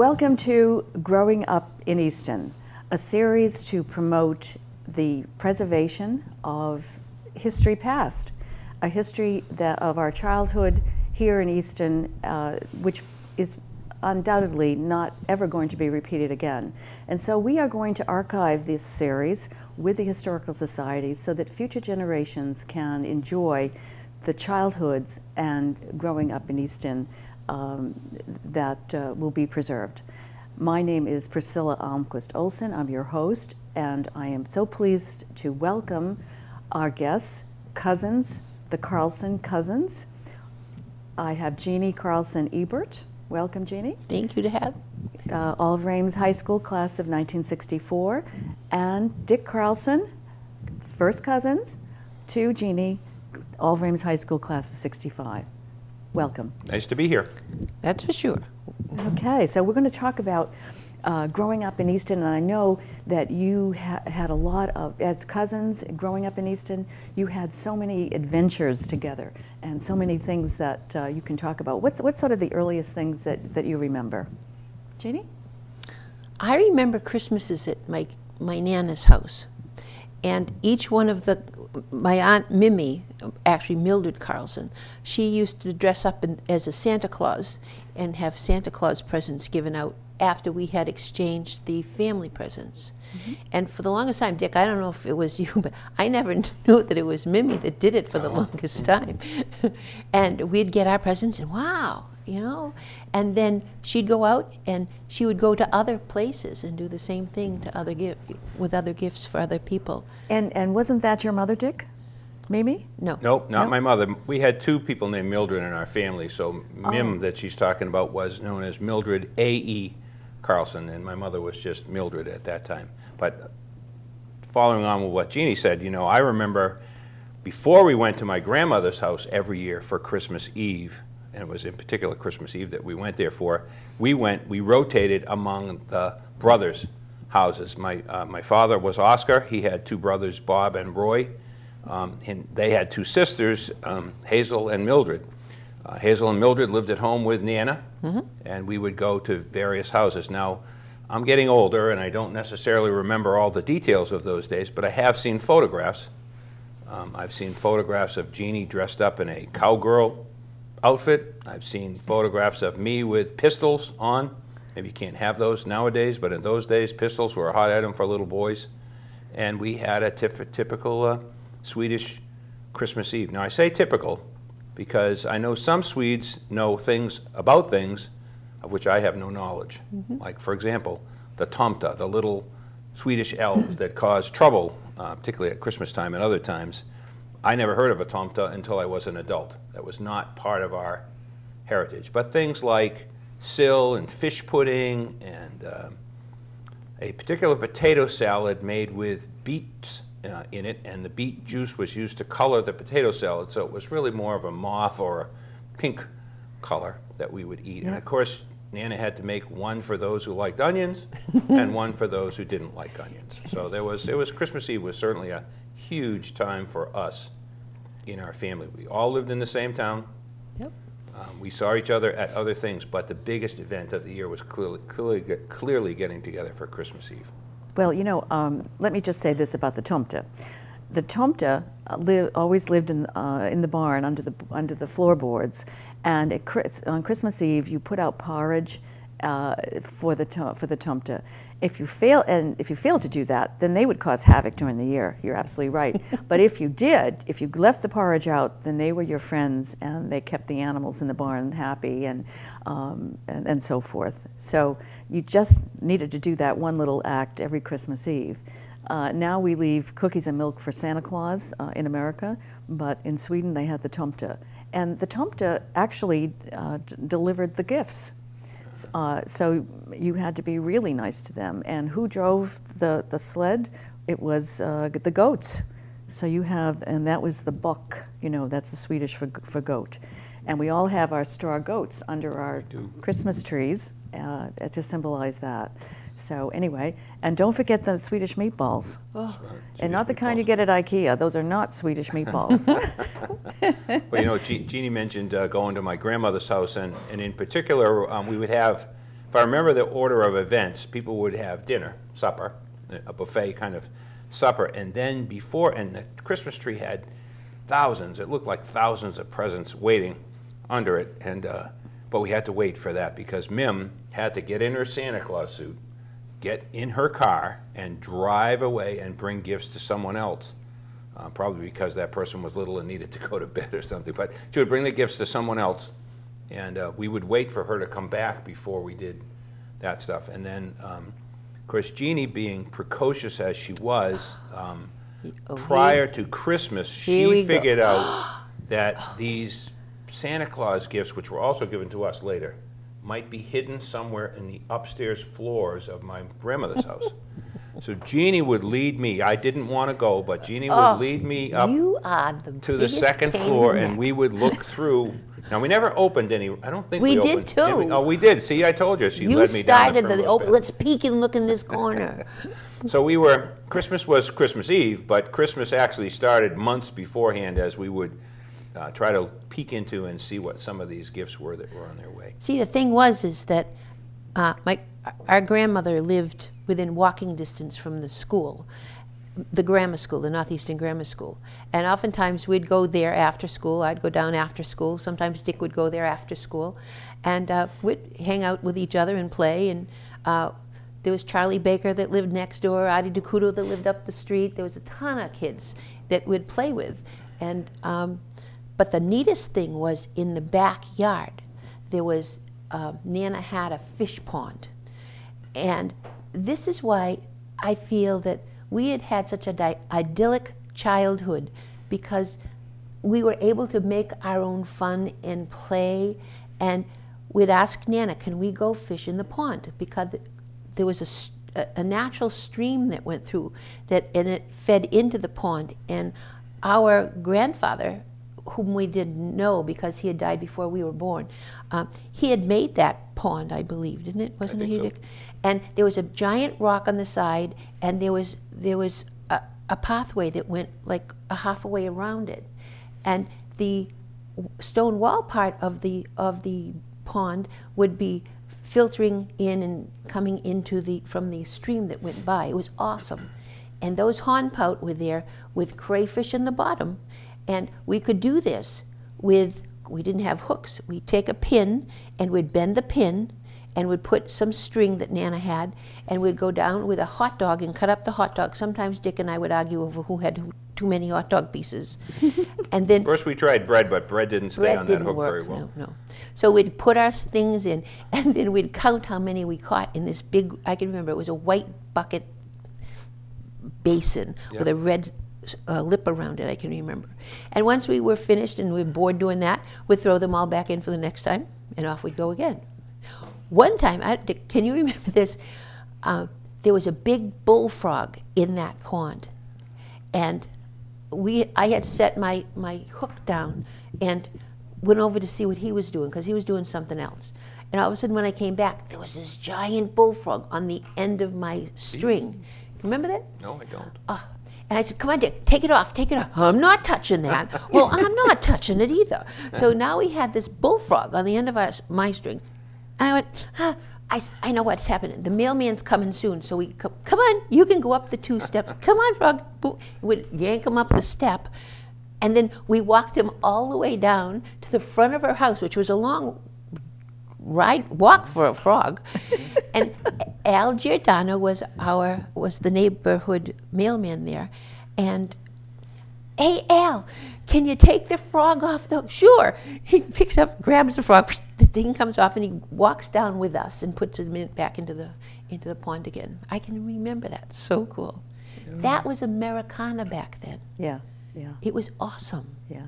Welcome to Growing Up in Easton, a series to promote the preservation of history past, a history that of our childhood here in Easton, which is undoubtedly not ever going to be repeated again. And so we are going to archive this series with the Historical Society so that future generations can enjoy the childhoods and growing up in Easton that will be preserved. My name is Priscilla Almquist Olsen. I'm your host, and I am so pleased to welcome our guests, cousins, the Carlson cousins. I have Jeannie Carlson Ebert. Welcome, Jeannie. Thank you to have. Oliver Ames High School, class of 1964, and Dick Carlson, first cousins to Jeannie, Oliver Ames High School, class of 65. Welcome. Nice to be here. That's for sure. Okay, so we're going to talk about growing up in Easton, and I know that you had a lot of, as cousins growing up in Easton, you had so many adventures together and so many things that you can talk about. What's sort of the earliest things that you remember? Jeannie? I remember Christmases at my Nana's house, and each one of the, my Aunt Mimi, actually Mildred Carlson, she used to dress up as a Santa Claus and have Santa Claus presents given out after we had exchanged the family presents. Mm-hmm. And for the longest time, Dick, I don't know if it was you, but I never knew that it was Mimi that did it for the longest time. And we'd get our presents and wow, you know. And then she'd go out and she would go to other places and do the same thing to other gifts for other people. And wasn't that your mother, Dick? Mimi? No. Nope, not my mother. We had two people named Mildred in our family, so Mim that she's talking about was known as Mildred A.E. Carlson, and my mother was just Mildred at that time. But following on with what Jeannie said, you know, I remember before we went to my grandmother's house every year for Christmas Eve, and it was in particular Christmas Eve that we went there for, we rotated among the brothers' houses. My father was Oscar. He had two brothers, Bob and Roy, and they had two sisters, Hazel and Mildred. Hazel and Mildred lived at home with Nana, mm-hmm. and we would go to various houses. Now, I'm getting older, and I don't necessarily remember all the details of those days, but I have seen photographs. I've seen photographs of Jeannie dressed up in a cowgirl outfit. I've seen photographs of me with pistols on. Maybe you can't have those nowadays, but in those days, pistols were a hot item for little boys. And we had a typical Swedish Christmas Eve. Now, I say typical, because I know some Swedes know things about things of which I have no knowledge. Mm-hmm. Like, for example, the tomta, the little Swedish elves that cause trouble, particularly at Christmas time and other times. I never heard of a tomta until I was an adult. That was not part of our heritage. But things like sill and fish pudding and a particular potato salad made with beets in it, and the beet juice was used to color the potato salad, so it was really more of a mauve or a pink color that we would eat. Yeah. And of course, Nana had to make one for those who liked onions and one for those who didn't like onions. So Christmas Eve was certainly a huge time for us in our family. We all lived in the same town. Yep. We saw each other at other things, but the biggest event of the year was clearly getting together for Christmas Eve. Well, you know, let me just say this about the tomta. The tomta always lived in the barn under the floorboards, and on Christmas Eve you put out porridge for the tomta. If you fail to do that, then they would cause havoc during the year. You're absolutely right. But if you left the porridge out, then they were your friends, and they kept the animals in the barn happy and so forth. So you just needed to do that one little act every Christmas Eve. Now we leave cookies and milk for Santa Claus in America, but in Sweden they had the tomte. And the tomte actually delivered the gifts. So you had to be really nice to them. And who drove the sled? It was the goats. So you have, and that was the buck, you know, that's the Swedish for goat. And we all have our straw goats under our Christmas trees to symbolize that. So anyway, and don't forget the Swedish meatballs. Oh. Right. And not the kind you get at IKEA. Those are not Swedish meatballs. Well, you know, Jeannie mentioned going to my grandmother's house, and in particular, we would have if I remember the order of events, people would have dinner, supper, a buffet kind of supper, and then before, and the Christmas tree had thousands, it looked like thousands of presents waiting under it, and but we had to wait for that because Mim had to get in her Santa Claus suit, get in her car, and drive away and bring gifts to someone else, probably because that person was little and needed to go to bed or something, but she would bring the gifts to someone else, and we would wait for her to come back before we did that stuff. And then, of course, Jeannie, being precocious as she was, prior to Christmas, she figured out that these Santa Claus gifts, which were also given to us later, might be hidden somewhere in the upstairs floors of my grandmother's house. So Jeannie would lead me. I didn't want to go, but Jeannie would lead me up to the second floor, and we would look through. Now, we never opened any. I don't think we opened. We did, too. Did we? Oh, we did. See, I told you. She led me down. You started the open. Let's peek and look in this corner. So we were, Christmas was Christmas Eve, but Christmas actually started months beforehand as we would try to peek into and see what some of these gifts were that were on their way. See, the thing was is that our grandmother lived within walking distance from the school, the grammar school, the Northeastern Grammar School. And oftentimes we'd go there after school. I'd go down after school. Sometimes Dick would go there after school. And we'd hang out with each other and play. And there was Charlie Baker that lived next door, Adi DeCudo that lived up the street. There was a ton of kids that we'd play with. And but the neatest thing was in the backyard. There was, Nana had a fish pond. And this is why I feel that we had had such an idyllic childhood, because we were able to make our own fun and play. And we'd ask Nana, can we go fish in the pond? Because there was a natural stream that went through that, and it fed into the pond. And our grandfather, whom we didn't know because he had died before we were born, he had made that pond, I believe, didn't it? Wasn't it, Dick? So. And there was a giant rock on the side, and there was a pathway that went like a half a way around it, and the stone wall part of the pond would be filtering in and coming into from the stream that went by. It was awesome, and those hornpout were there with crayfish in the bottom, and we could do this with. We didn't have hooks. We'd take a pin and we'd bend the pin. And would put some string that Nana had, and we'd go down with a hot dog and cut up the hot dog. Sometimes Dick and I would argue over who had too many hot dog pieces. And then first we tried bread, but bread didn't stay on that hook very well. No, no. So we'd put our things in, and then we'd count how many we caught in this big, I can remember it was a white bucket basin with a red lip around it, I can remember. And once we were finished and we were bored doing that, we'd throw them all back in for the next time, and off we'd go again. One time, can you remember this? There was a big bullfrog in that pond, and I had set my hook down and went over to see what he was doing, because he was doing something else. And all of a sudden when I came back, there was this giant bullfrog on the end of my string. Remember that? No, I don't. And I said, come on, Dick, take it off, take it off. I'm not touching that. Well, I'm not touching it either. So now we had this bullfrog on the end of my string. And I went, I know what's happening. The mailman's coming soon, so we come on, you can go up the 2 steps. Come on, frog. Boom. We'd yank him up the step, and then we walked him all the way down to the front of our house, which was a long walk for a frog. And Al Giordano was the neighborhood mailman there, and hey, Al, can you take the frog off the hook? Sure. He picks up, grabs the frog, the thing comes off, and he walks down with us and puts it back into the pond again. I can remember that. So cool. Yeah. That was Americana back then. Yeah, yeah. It was awesome. Yeah.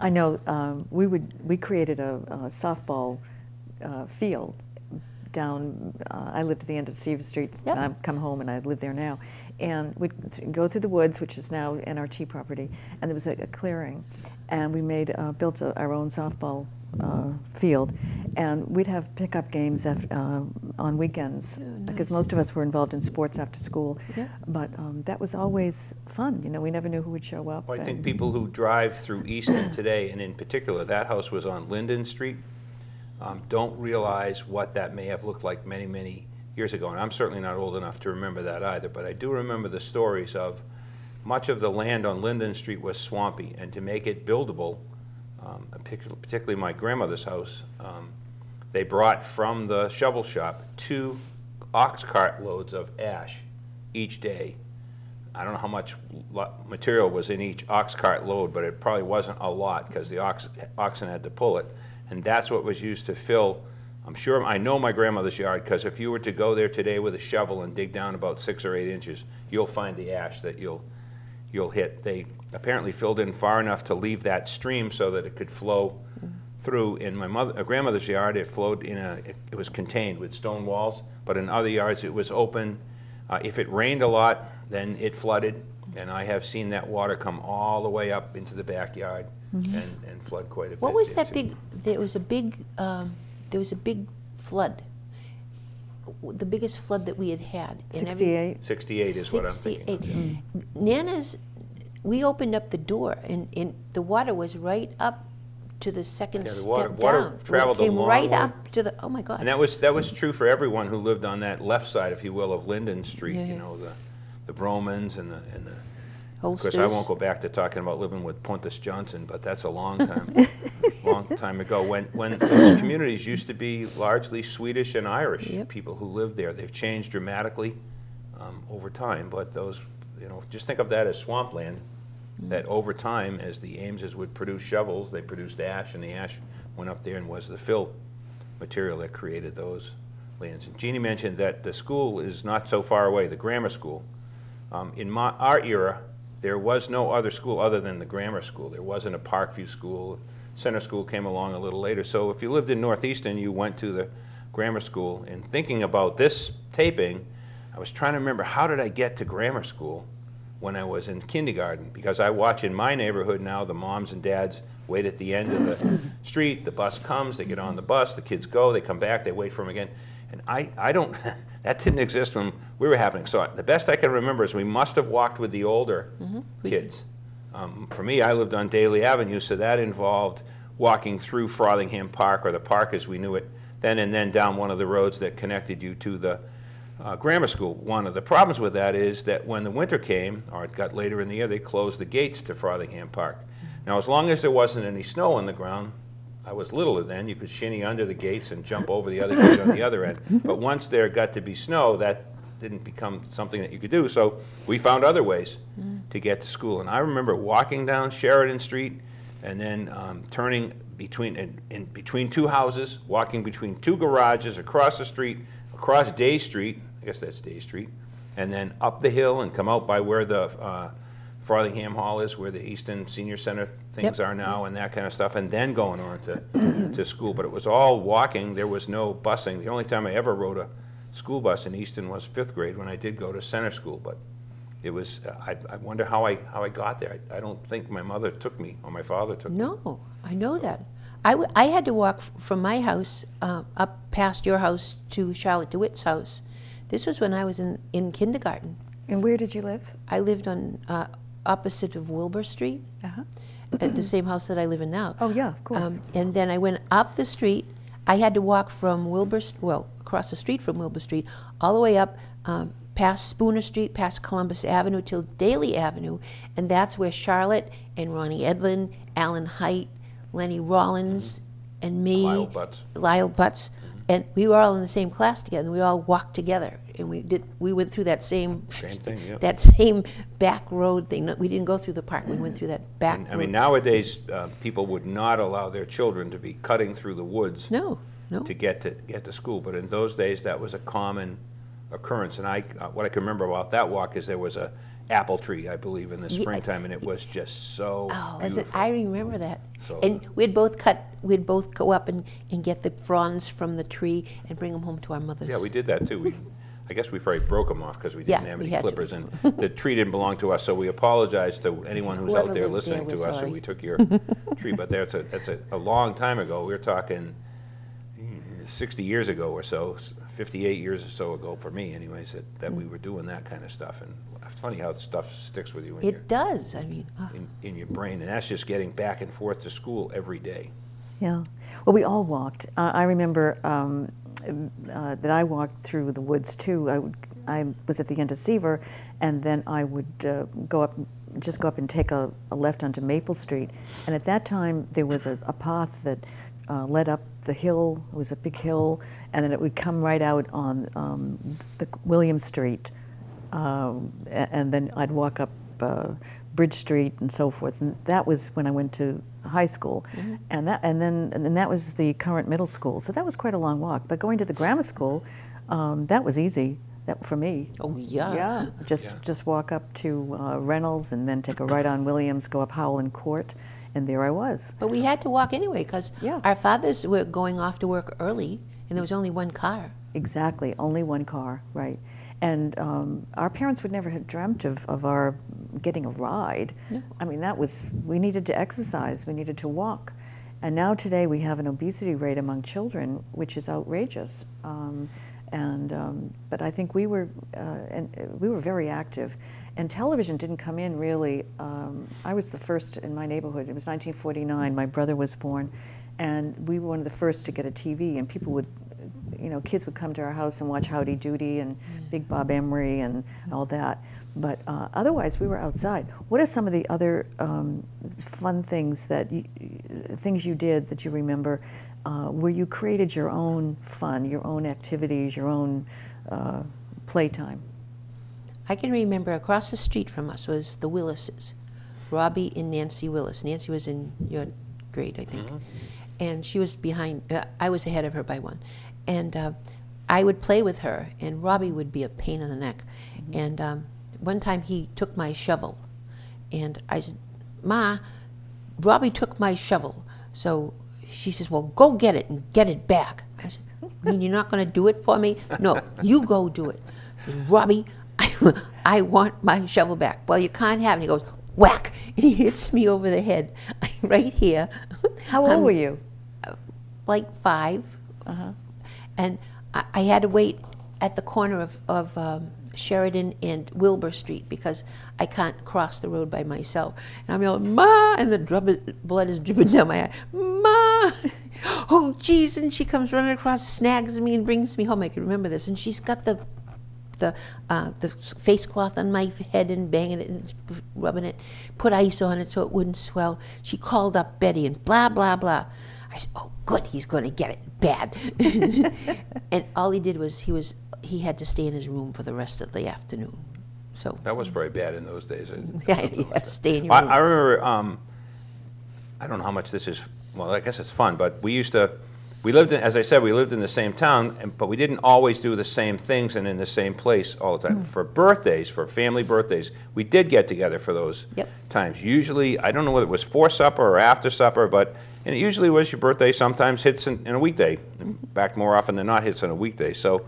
I know we created a softball field down, I lived at the end of Stevens Street. Yep. I've come home and I live there now. And we'd go through the woods, which is now NRT property, and there was a clearing, and we built our own softball field, and we'd have pickup games on weekends, because most of us were involved in sports after school. Yeah. But that was always fun. You know, we never knew who would show up. Well, I think people who drive through Easton today, and in particular, that house was on Linden Street, don't realize what that may have looked like many, many years ago. And I'm certainly not old enough to remember that either, but I do remember the stories of much of the land on Linden Street was swampy, and to make it buildable, particularly my grandmother's house, they brought from the shovel shop 2 ox cart loads of ash each day. I don't know how much material was in each ox cart load, but it probably wasn't a lot because the oxen had to pull it. And that's what was used to fill, I'm sure, I know my grandmother's yard, because if you were to go there today with a shovel and dig down about 6 or 8 inches, you'll find the ash that you'll hit. They apparently filled in far enough to leave that stream so that it could flow through. In my grandmother's yard, it flowed in it was contained with stone walls, but in other yards it was open. If it rained a lot, then it flooded, and I have seen that water come all the way up into the backyard and flood quite a bit. What was that big, there was a big flood, the biggest flood that we had had. 68. 68 is what I'm thinking of. Nana's, we opened up the door, and the water was right up to the second step down. Water traveled a long way. It came right up to the, oh my God. And that was true for everyone who lived on that left side, if you will, of Linden Street, you know, the Bromans and the Holsters. Of course, I won't go back to talking about living with Pontus Johnson, but that's a long time, long time ago. When those communities used to be largely Swedish and Irish people who lived there. They've changed dramatically over time, but those, you know, just think of that as swampland. That over time, as the Ameses would produce shovels, they produced ash, and the ash went up there and was the fill material that created those lands. And Jeannie mentioned that the school is not so far away, the grammar school. In our era, there was no other school other than the grammar school. There wasn't a Parkview school. Center school came along a little later. So if you lived in Northeastern, you went to the grammar school. And thinking about this taping, I was trying to remember, how did I get to grammar school when I was in kindergarten? Because I watch in my neighborhood now, the moms and dads wait at the end of the street, the bus comes, they get on the bus, the kids go, they come back, they wait for them again. And I don't, that didn't exist when we were happening. So the best I can remember is we must have walked with the older kids. For me, I lived on Daly Avenue, so that involved walking through Frothingham Park, or the park as we knew it then, and then down one of the roads that connected you to the grammar school. One of the problems with that is that when the winter came, or it got later in the year, they closed the gates to Frothingham Park. Now, as long as there wasn't any snow on the ground, I was littler then, you could shinny under the gates and jump over the other gate on the other end. But once there got to be snow, that didn't become something that you could do, so we found other ways to get to school. And I remember walking down Sheridan Street and then turning between two houses, walking between two garages, across the street, across Day Street, I guess that's Day Street, and then up the hill and come out by where the Frothingham Hall is, where the Easton Senior Center things are now, and that kind of stuff, and then going on to school. But it was all walking. There was no busing. The only time I ever rode a school bus in Easton was 5th grade, when I did go to center school. But it was, I wonder how I got there. I don't think my mother took me or my father took me. No, I know that. I had to walk from my house up past your house to Charlotte DeWitt's house. This was when I was in kindergarten. And where did you live? I lived on opposite of Wilbur Street, at the same house that I live in now. Oh yeah, of course. And then I went up the street. I had to walk from across the street from Wilbur Street, all the way up past Spooner Street, past Columbus Avenue till Daly Avenue, and that's where Charlotte and Ronnie Edlin, Alan Hite, Lenny Rollins, and me, Lyle Butts, and we were all in the same class together. And we all walked together, and we went through that same thing, that same back road thing. No, we didn't go through the park. We went through that back road. I mean, nowadays people would not allow their children to be cutting through the woods to get to school. But in those days, that was a common occurrence. And what I can remember about that walk is there was a apple tree, I believe, in the springtime, and it was just so beautiful. I remember that. So, and we'd both go up and get the fronds from the tree and bring them home to our mothers. Yeah, we did that too. I guess we probably broke them off because we didn't have any clippers, and the tree didn't belong to us, so we apologize to anyone who's out there listening to us, and we took your tree, but that's a long time ago. We were talking 60 years ago or so, 58 years or so ago for me anyways, that we were doing that kind of stuff. And it's funny how stuff sticks with you. It does, I mean. In your brain, and that's just getting back and forth to school every day. Yeah. Well, we all walked. I remember that I walked through the woods too. I was at the end of Seaver, and then I would go up and take a left onto Maple Street. And at that time, there was a path that led up the hill. It was a big hill, and then it would come right out on the William Street, and then I'd walk up Bridge Street and so forth. And that was when I went to high school, mm-hmm. and then that was the current middle school. So that was quite a long walk. But going to the grammar school, that was easy. That for me. Oh yeah. Yeah. Just walk up to Reynolds and then take a right on Williams, go up Howland Court, and there I was. But we had to walk anyway because our fathers were going off to work early, and there was only one car. Exactly, only one car, right? And our parents would never have dreamt of our getting a ride. No. I mean, that was, we needed to exercise, we needed to walk. And now today we have an obesity rate among children, which is outrageous. But I think we were very active, and television didn't come in really. I was the first in my neighborhood. It was 1949. My brother was born, and we were one of the first to get a TV. And people would, kids would come to our house and watch Howdy Doody and Big Bob Emery and all that. But otherwise, we were outside. What are some of the other fun things things you did that you remember? Where you created your own fun, your own activities, your own playtime. I can remember across the street from us was the Willises, Robbie and Nancy Willis. Nancy was in your grade, I think, and she was behind. I was ahead of her by one, and I would play with her, and Robbie would be a pain in the neck. Mm-hmm. And one time he took my shovel, and I said, "Ma, Robbie took my shovel," so. She says, "Well, go get it and get it back." I said, "You mean you're not going to do it for me?" "No, you go do it." He says, "Robbie, I want my shovel back." "Well, you can't have it." He goes, whack, and he hits me over the head right here. How old were you? Like 5. Uh-huh. And I had to wait at the corner of Sheridan and Wilbur Street because I can't cross the road by myself. And I'm yelling, "Ma!" And the blood is dripping down my eye. "Ma! Oh, geez!" And she comes running across, snags me, and brings me home. I can remember this. And she's got the face cloth on my head and banging it and rubbing it, put ice on it so it wouldn't swell. She called up Betty and blah, blah, blah. I said, "Oh, good, he's going to get it bad." And all he did was he had to stay in his room for the rest of the afternoon. So that was very bad in those days. Stay in your room. I remember. I don't know how much this is. Well, I guess it's fun, but we used to. We lived in, as I said, we lived in the same town, but we didn't always do the same things and in the same place all the time. Mm. For birthdays, for family birthdays, we did get together for those times. Usually, I don't know whether it was for supper or after supper, but and it usually was your birthday. Sometimes hits in a weekday. In fact, more often than not, hits on a weekday. So,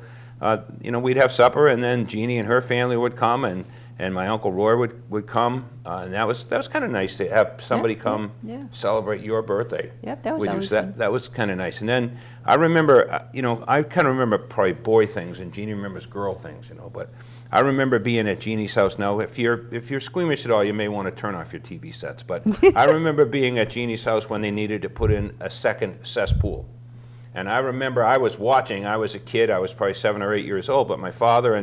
we'd have supper, and then Jeannie and her family would come, and my Uncle Roy would come, and that was kind of nice to have somebody come celebrate your birthday. Yep, that was always fun. That was kind of nice. And then I remember, I kind of remember probably boy things, and Jeannie remembers girl things, But I remember being at Jeannie's house. Now, if you're squeamish at all, you may want to turn off your TV sets. But I remember being at Jeannie's house when they needed to put in a second cesspool. And I remember I was watching. I was a kid. I was probably 7 or 8 years old. But my father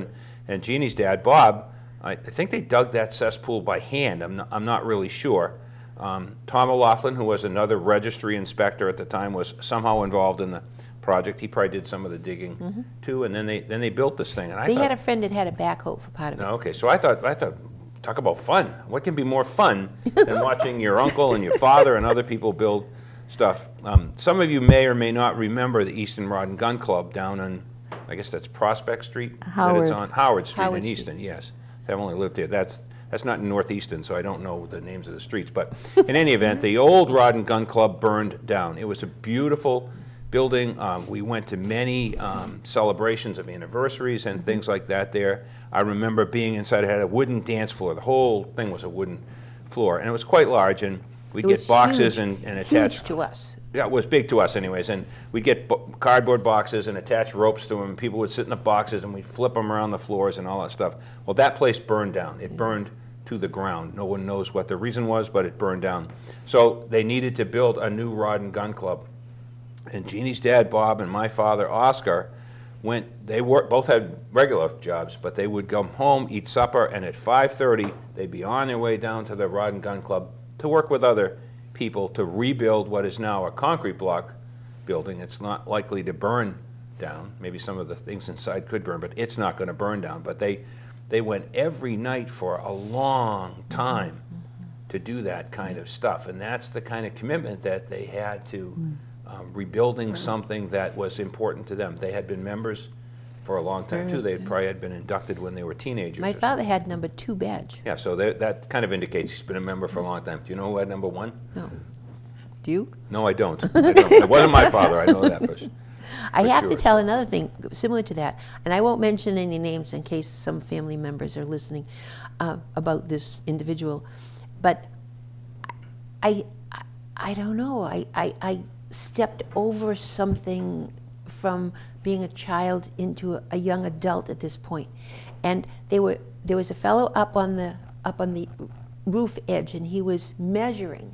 and Jeannie's dad, Bob, I think they dug that cesspool by hand. I'm not really sure. Tom O'Laughlin, who was another registry inspector at the time, was somehow involved in the project. He probably did some of the digging too. And then they built this thing. And I thought, had a friend that had a backhoe for part of it. Okay, so I thought, talk about fun. What can be more fun than watching your uncle and your father and other people build stuff? Some of you may or may not remember the Easton Rod and Gun Club down on, I guess that's Prospect Street. Howard. It's on Howard Street in Easton. Yes. I've only lived here. That's not in Northeastern, so I don't know the names of the streets. But in any event, the old Rod and Gun Club burned down. It was a beautiful building. We went to many celebrations of anniversaries and things like that there. I remember being inside. It had a wooden dance floor. The whole thing was a wooden floor, and it was quite large. And we'd get boxes and attach. Huge to us. Yeah, it was big to us anyways, and we'd get cardboard boxes and attach ropes to them, and people would sit in the boxes, and we'd flip them around the floors and all that stuff. Well, that place burned down. It burned to the ground. No one knows what the reason was, but it burned down. So they needed to build a new Rod and Gun Club and Jeannie's dad, Bob, and my father, Oscar, went, they worked, both had regular jobs, but they would come home, eat supper, and at 5:30, they'd be on their way down to the Rod and Gun Club to work with other people to rebuild what is now a concrete block building. It's not likely to burn down. Maybe some of the things inside could burn, but it's not going to burn down. But they went every night for a long time to do that kind of stuff. And that's the kind of commitment that they had to rebuilding something that was important to them. They had been members for a long time, too. They probably had been inducted when they were teenagers. My father had number 2 badge. Yeah, so that kind of indicates he's been a member for a long time. Do you know who had number 1? No. Do you? No, I don't. I don't. It wasn't my father. I know that for sure. I have to tell another thing similar to that, and I won't mention any names in case some family members are listening about this individual, but I don't know. I stepped over something from being a child into a young adult at this point, and there was a fellow up on the roof edge, and he was measuring,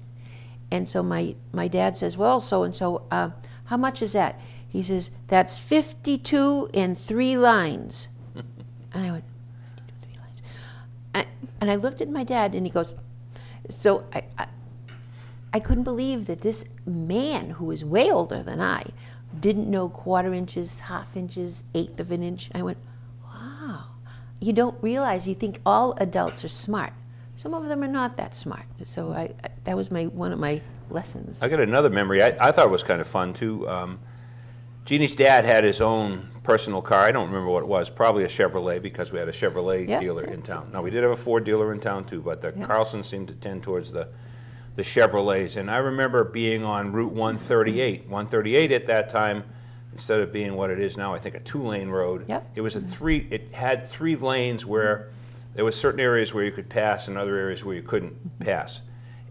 and so my dad says, well, so and so, how much is that? He says, that's 52 and 3 lines. And I went, 52 and 3 lines. And I looked at my dad, and he goes, so I couldn't believe that this man, who was way older than I, didn't know 1/4 inches, half inches, 1/8 of an inch. I went, wow. You don't realize, you think all adults are smart. Some of them are not that smart. So that was one of my lessons. I got another memory I thought was kind of fun, too. Jeannie's dad had his own personal car. I don't remember what it was, probably a Chevrolet, because we had a Chevrolet dealer in town. Now, we did have a Ford dealer in town, too, but the Carlsons seemed to tend towards the Chevrolets. And I remember being on Route 138. 138 at that time, instead of being what it is now, I think a 2-lane road, it was it had 3 lanes where there were certain areas where you could pass and other areas where you couldn't pass.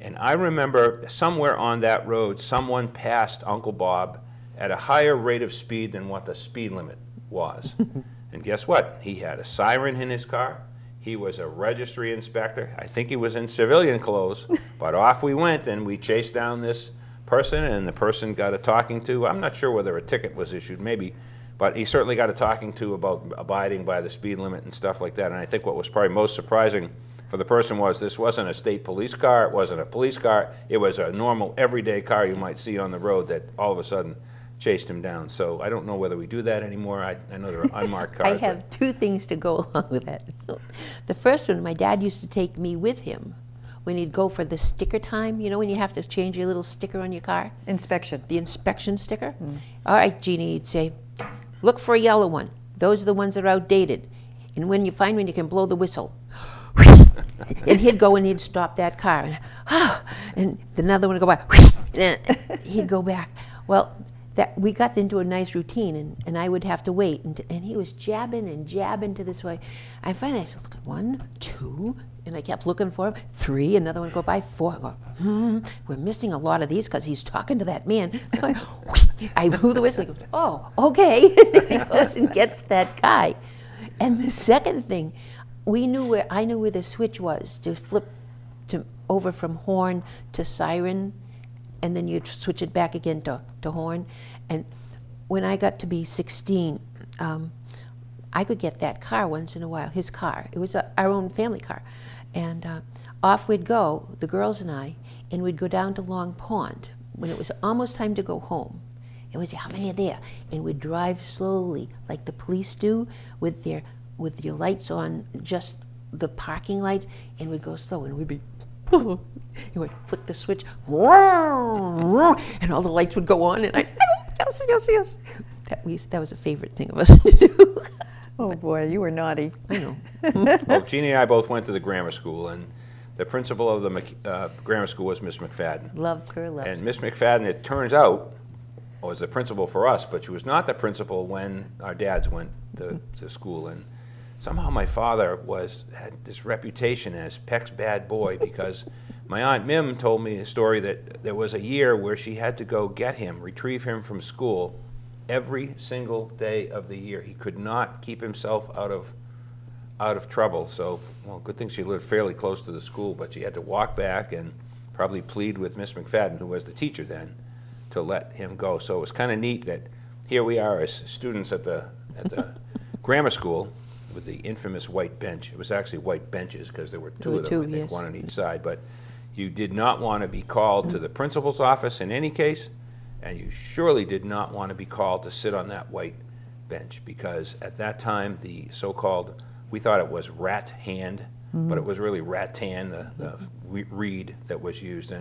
And I remember somewhere on that road, someone passed Uncle Bob at a higher rate of speed than what the speed limit was. And guess what? He had a siren in his car. He was a registry inspector. I think he was in civilian clothes, but off we went, and we chased down this person, and the person got a talking to. I'm not sure whether a ticket was issued, maybe, but he certainly got a talking to about abiding by the speed limit and stuff like that. And I think what was probably most surprising for the person was this wasn't a state police car, it wasn't a police car, it was a normal everyday car you might see on the road that all of a sudden chased him down. So I don't know whether we do that anymore. I know there are unmarked cars. I have 2 things to go along with that. The first one, my dad used to take me with him when he'd go for the sticker time. You know, when you have to change your little sticker on your car? Inspection. The inspection sticker. All right, Jeannie, he'd say, look for a yellow one. Those are the ones that are outdated. And when you find one, you can blow the whistle. And he'd go and he'd stop that car. And another one would go by. And he'd go back. Well, that we got into a nice routine, and I would have to wait, and he was jabbing and jabbing to this way. And finally I said, look at 1, 2, and I kept looking for him, 3, another one go by, 4, I go, we're missing a lot of these because he's talking to that man. So I blew the whistle, I go, oh, okay. He goes and gets that guy. And the second thing, I knew where the switch was to flip over from horn to siren, and then you'd switch it back again to horn. And when I got to be 16, I could get that car once in a while, his car. It was our own family car. And off we'd go, the girls and I, and we'd go down to Long Pond when it was almost time to go home. And we'd say, how many are there? And we'd drive slowly, like the police do, with your lights on, just the parking lights, and we'd go slow, and we'd be, you would flick the switch, and all the lights would go on, and I'd, yes. That was a favorite thing of us to do. Oh, but boy, you were naughty. I know. Well, Jeannie and I both went to the grammar school, and the principal of the grammar school was Miss McFadden. Loved her, And Miss McFadden, it turns out, was the principal for us, but she was not the principal when our dads went to school. And somehow my father had this reputation as Peck's bad boy, because my Aunt Mim told me a story that there was a year where she had to go get him, retrieve him from school every single day of the year. He could not keep himself out of trouble. So, well, good thing she lived fairly close to the school, but she had to walk back and probably plead with Miss McFadden, who was the teacher then, to let him go. So it was kind of neat that here we are as students at the grammar school with the infamous white bench. It was actually white benches because there were two of them, I think, one on each side. But you did not want to be called to the principal's office in any case, and you surely did not want to be called to sit on that white bench, because at that time the so-called, we thought it was rat hand, but it was really rattan, the reed that was used.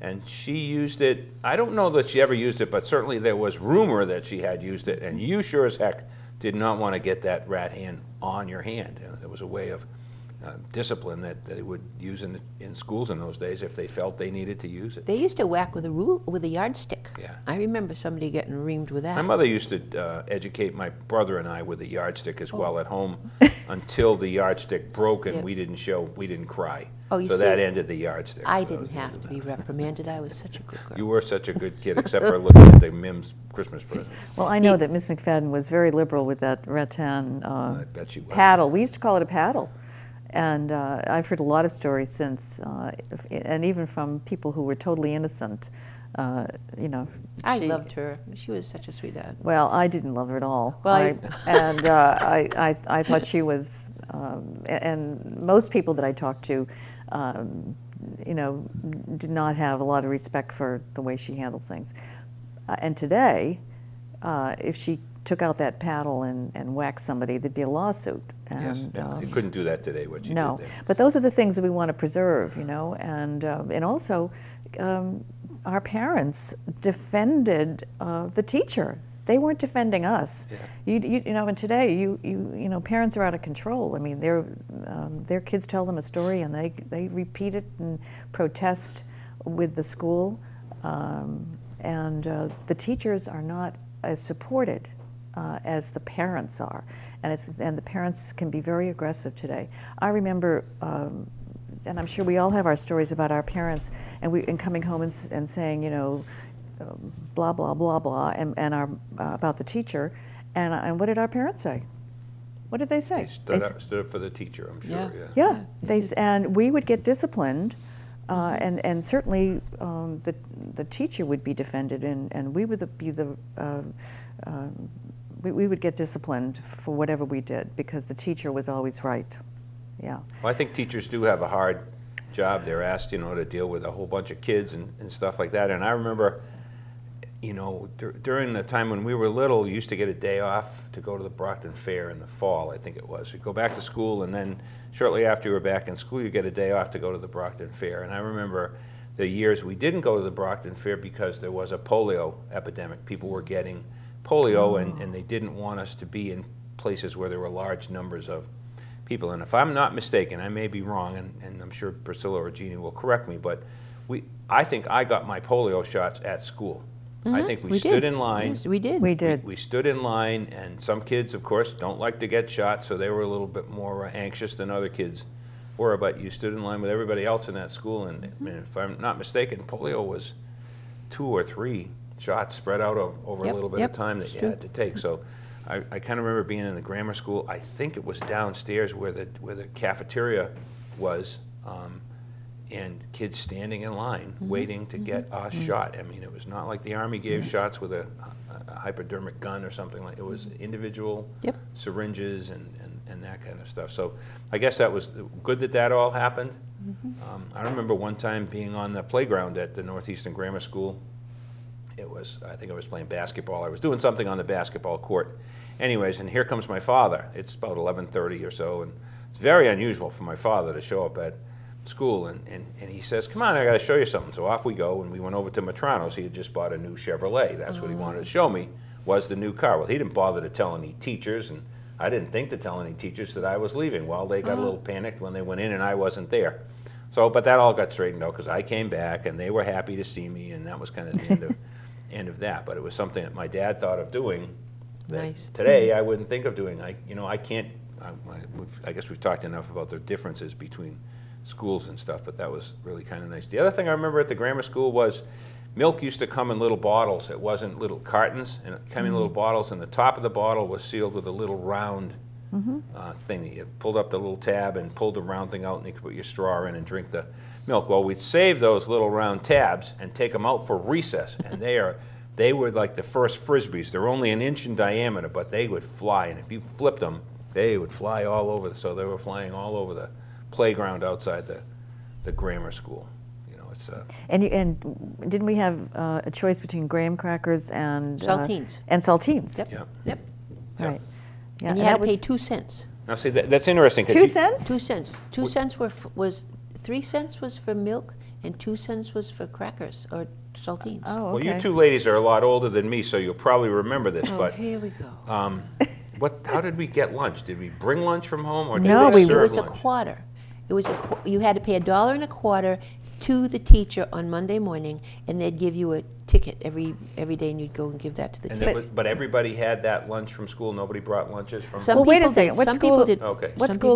And she used it. I don't know that she ever used it, but certainly there was rumor that she had used it, and you sure as heck did not want to get that rat hand on your hand. You know, there was a way of discipline that they would use in schools in those days if they felt they needed to use it. They used to whack with a yardstick. Yeah, I remember somebody getting reamed with that. My mother used to educate my brother and I with a yardstick as well at home until the yardstick broke and we didn't cry. Oh, you see, that ended the yardstick. I didn't have to be reprimanded. I was such a good girl. You were such a good kid, except for looking at the Mims Christmas presents. Well, I know that Miss McFadden was very liberal with that rattan paddle. We used to call it a paddle. And I've heard a lot of stories since, and even from people who were totally innocent, you know. I loved her. She was such a sweetheart. Well, I didn't love her at all. Well, I thought she was, and most people that I talked to, you know, did not have a lot of respect for the way she handled things. And today, if she took out that paddle and whacked somebody, there'd be a lawsuit. And, yes, you couldn't do that today, what you did there. But those are the things that we want to preserve, you know, and also our parents defended the teacher. They weren't defending us. Yeah. You know, and today, you know, parents are out of control. I mean, their kids tell them a story and they repeat it and protest with the school, and the teachers are not as supported as the parents are, and the parents can be very aggressive today. I remember, and I'm sure we all have our stories about our parents, and coming home and saying, you know, blah blah blah blah, and about the teacher, and what did our parents say? What did they say? They stood up for the teacher. I'm sure. Yeah. And we would get disciplined. And certainly the teacher would be defended, and we would be we would get disciplined for whatever we did because the teacher was always right. Yeah. Well, I think teachers do have a hard job. They're asked, you know, to deal with a whole bunch of kids and stuff like that. And I remember, you know, during the time when we were little, you used to get a day off to go to the Brockton Fair in the fall, I think it was. You'd go back to school, and then shortly after you were back in school, you get a day off to go to the Brockton Fair. And I remember the years we didn't go to the Brockton Fair because there was a polio epidemic. People were getting polio, and they didn't want us to be in places where there were large numbers of people. And if I'm not mistaken, I may be wrong, and I'm sure Priscilla or Jeannie will correct me, but I think I got my polio shots at school. Mm-hmm. I think we stood in line. Yes, we did. We stood in line, and some kids, of course, don't like to get shot, so they were a little bit more anxious than other kids were, but you stood in line with everybody else in that school, and if I'm not mistaken, polio was 2 or 3 shots spread out over a little bit of time that you had to take. So I kind of remember being in the grammar school. I think it was downstairs where the cafeteria was, and kids standing in line, waiting to get a shot. I mean, it was not like the Army gave shots with a hypodermic gun or something like that. It was individual syringes and that kind of stuff. So I guess that was good that all happened. I remember one time being on the playground at the Northeastern Grammar School. I think I was playing basketball. I was doing something on the basketball court. Anyways, and here comes my father. It's about 11:30 or so, and it's very unusual for my father to show up at school, and he says, come on, I gotta show you something. So off we go, and we went over to Matrano's. He had just bought a new Chevrolet. That's what he wanted to show me, was the new car. Well, he didn't bother to tell any teachers, and I didn't think to tell any teachers that I was leaving. Well, they got a little panicked when they went in and I wasn't there. So, but that all got straightened out because I came back and they were happy to see me, and that was kind of the end of that. But it was something that my dad thought of doing that today I wouldn't think of doing. I guess we've talked enough about the differences between schools and stuff, but that was really kind of nice. The other thing I remember at the grammar school was milk used to come in little bottles. It wasn't little cartons, and it came in little bottles, and the top of the bottle was sealed with a little round thing that you pulled up the little tab and pulled the round thing out, and you could put your straw in and drink the milk. Well, we'd save those little round tabs and take them out for recess, and they were like the first Frisbees. They're only an inch in diameter, but they would fly, and if you flipped them, they would fly all over. So they were flying all over the playground outside the grammar school. And didn't we have a choice between graham crackers and saltines? And saltines. Yep. Yep. Yep. Right. Yeah. And you had to pay 2 cents. Now see, that's interesting. 2 cents? 2 cents. 2 cents was 3 cents was for milk and 2 cents was for crackers or saltines. Oh, okay. Well, you two ladies are a lot older than me, so you'll probably remember this. Oh, but here we go. How did we get lunch? Did we bring lunch from home, or did we serve lunch? It was a quarter. It was you had to pay $1.25. To the teacher on Monday morning, and they'd give you a ticket every day, and you'd go and give that to the teacher. But everybody had that lunch from school. Nobody brought lunches from school. Well, wait a second. What school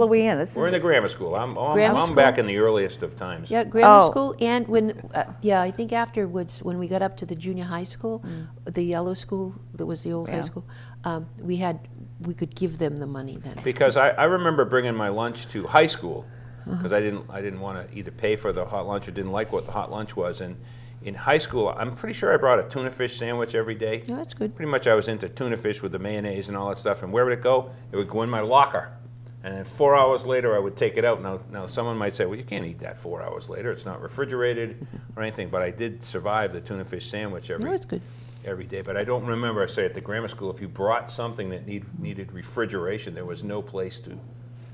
are we in? We're in the grammar school. I'm back in the earliest of times. Yeah, grammar school, and I think afterwards, when we got up to the junior high school, the yellow school that was the old high school, we could give them the money then. Because I remember bringing my lunch to high school, because I didn't want to either pay for the hot lunch or didn't like what the hot lunch was. And in high school, I'm pretty sure I brought a tuna fish sandwich every day. No, that's good. Pretty much I was into tuna fish with the mayonnaise and all that stuff. And where would it go? It would go in my locker. And then 4 hours later, I would take it out. Now someone might say, well, you can't eat that 4 hours later. It's not refrigerated or anything. But I did survive the tuna fish sandwich every day. But I don't remember, I say, at the grammar school, if you brought something that needed refrigeration, there was no place to...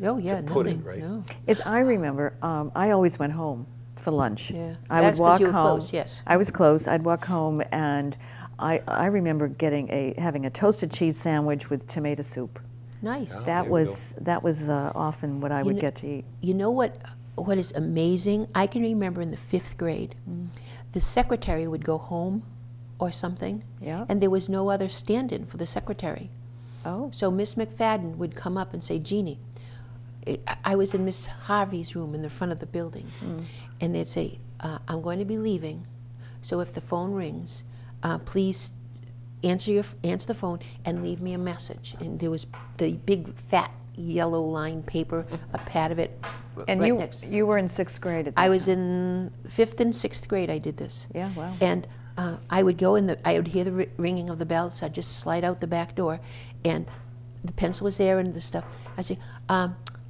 Oh yeah, nothing. Right? No. As I remember, I always went home for lunch. Yeah, that's because you were close. Yes, I was close. I'd walk home, and I remember having a toasted cheese sandwich with tomato soup. Nice. Oh, that was often what I would get to eat. You know what is amazing? I can remember in the 5th grade, the secretary would go home, or something. Yeah. And there was no other stand-in for the secretary. Oh. So Miss McFadden would come up and say, Jeannie. I was in Miss Harvey's room in the front of the building, and they'd say, I'm going to be leaving, so if the phone rings, please answer the phone and leave me a message. And there was the big, fat, yellow line paper, a pad of it. And right next to me. You were in 6th grade at that time. I was in 5th and 6th grade, I did this. Yeah, wow. And I would go in, I would hear the ringing of the bell, so I'd just slide out the back door, and the pencil was there and the stuff. I'd say,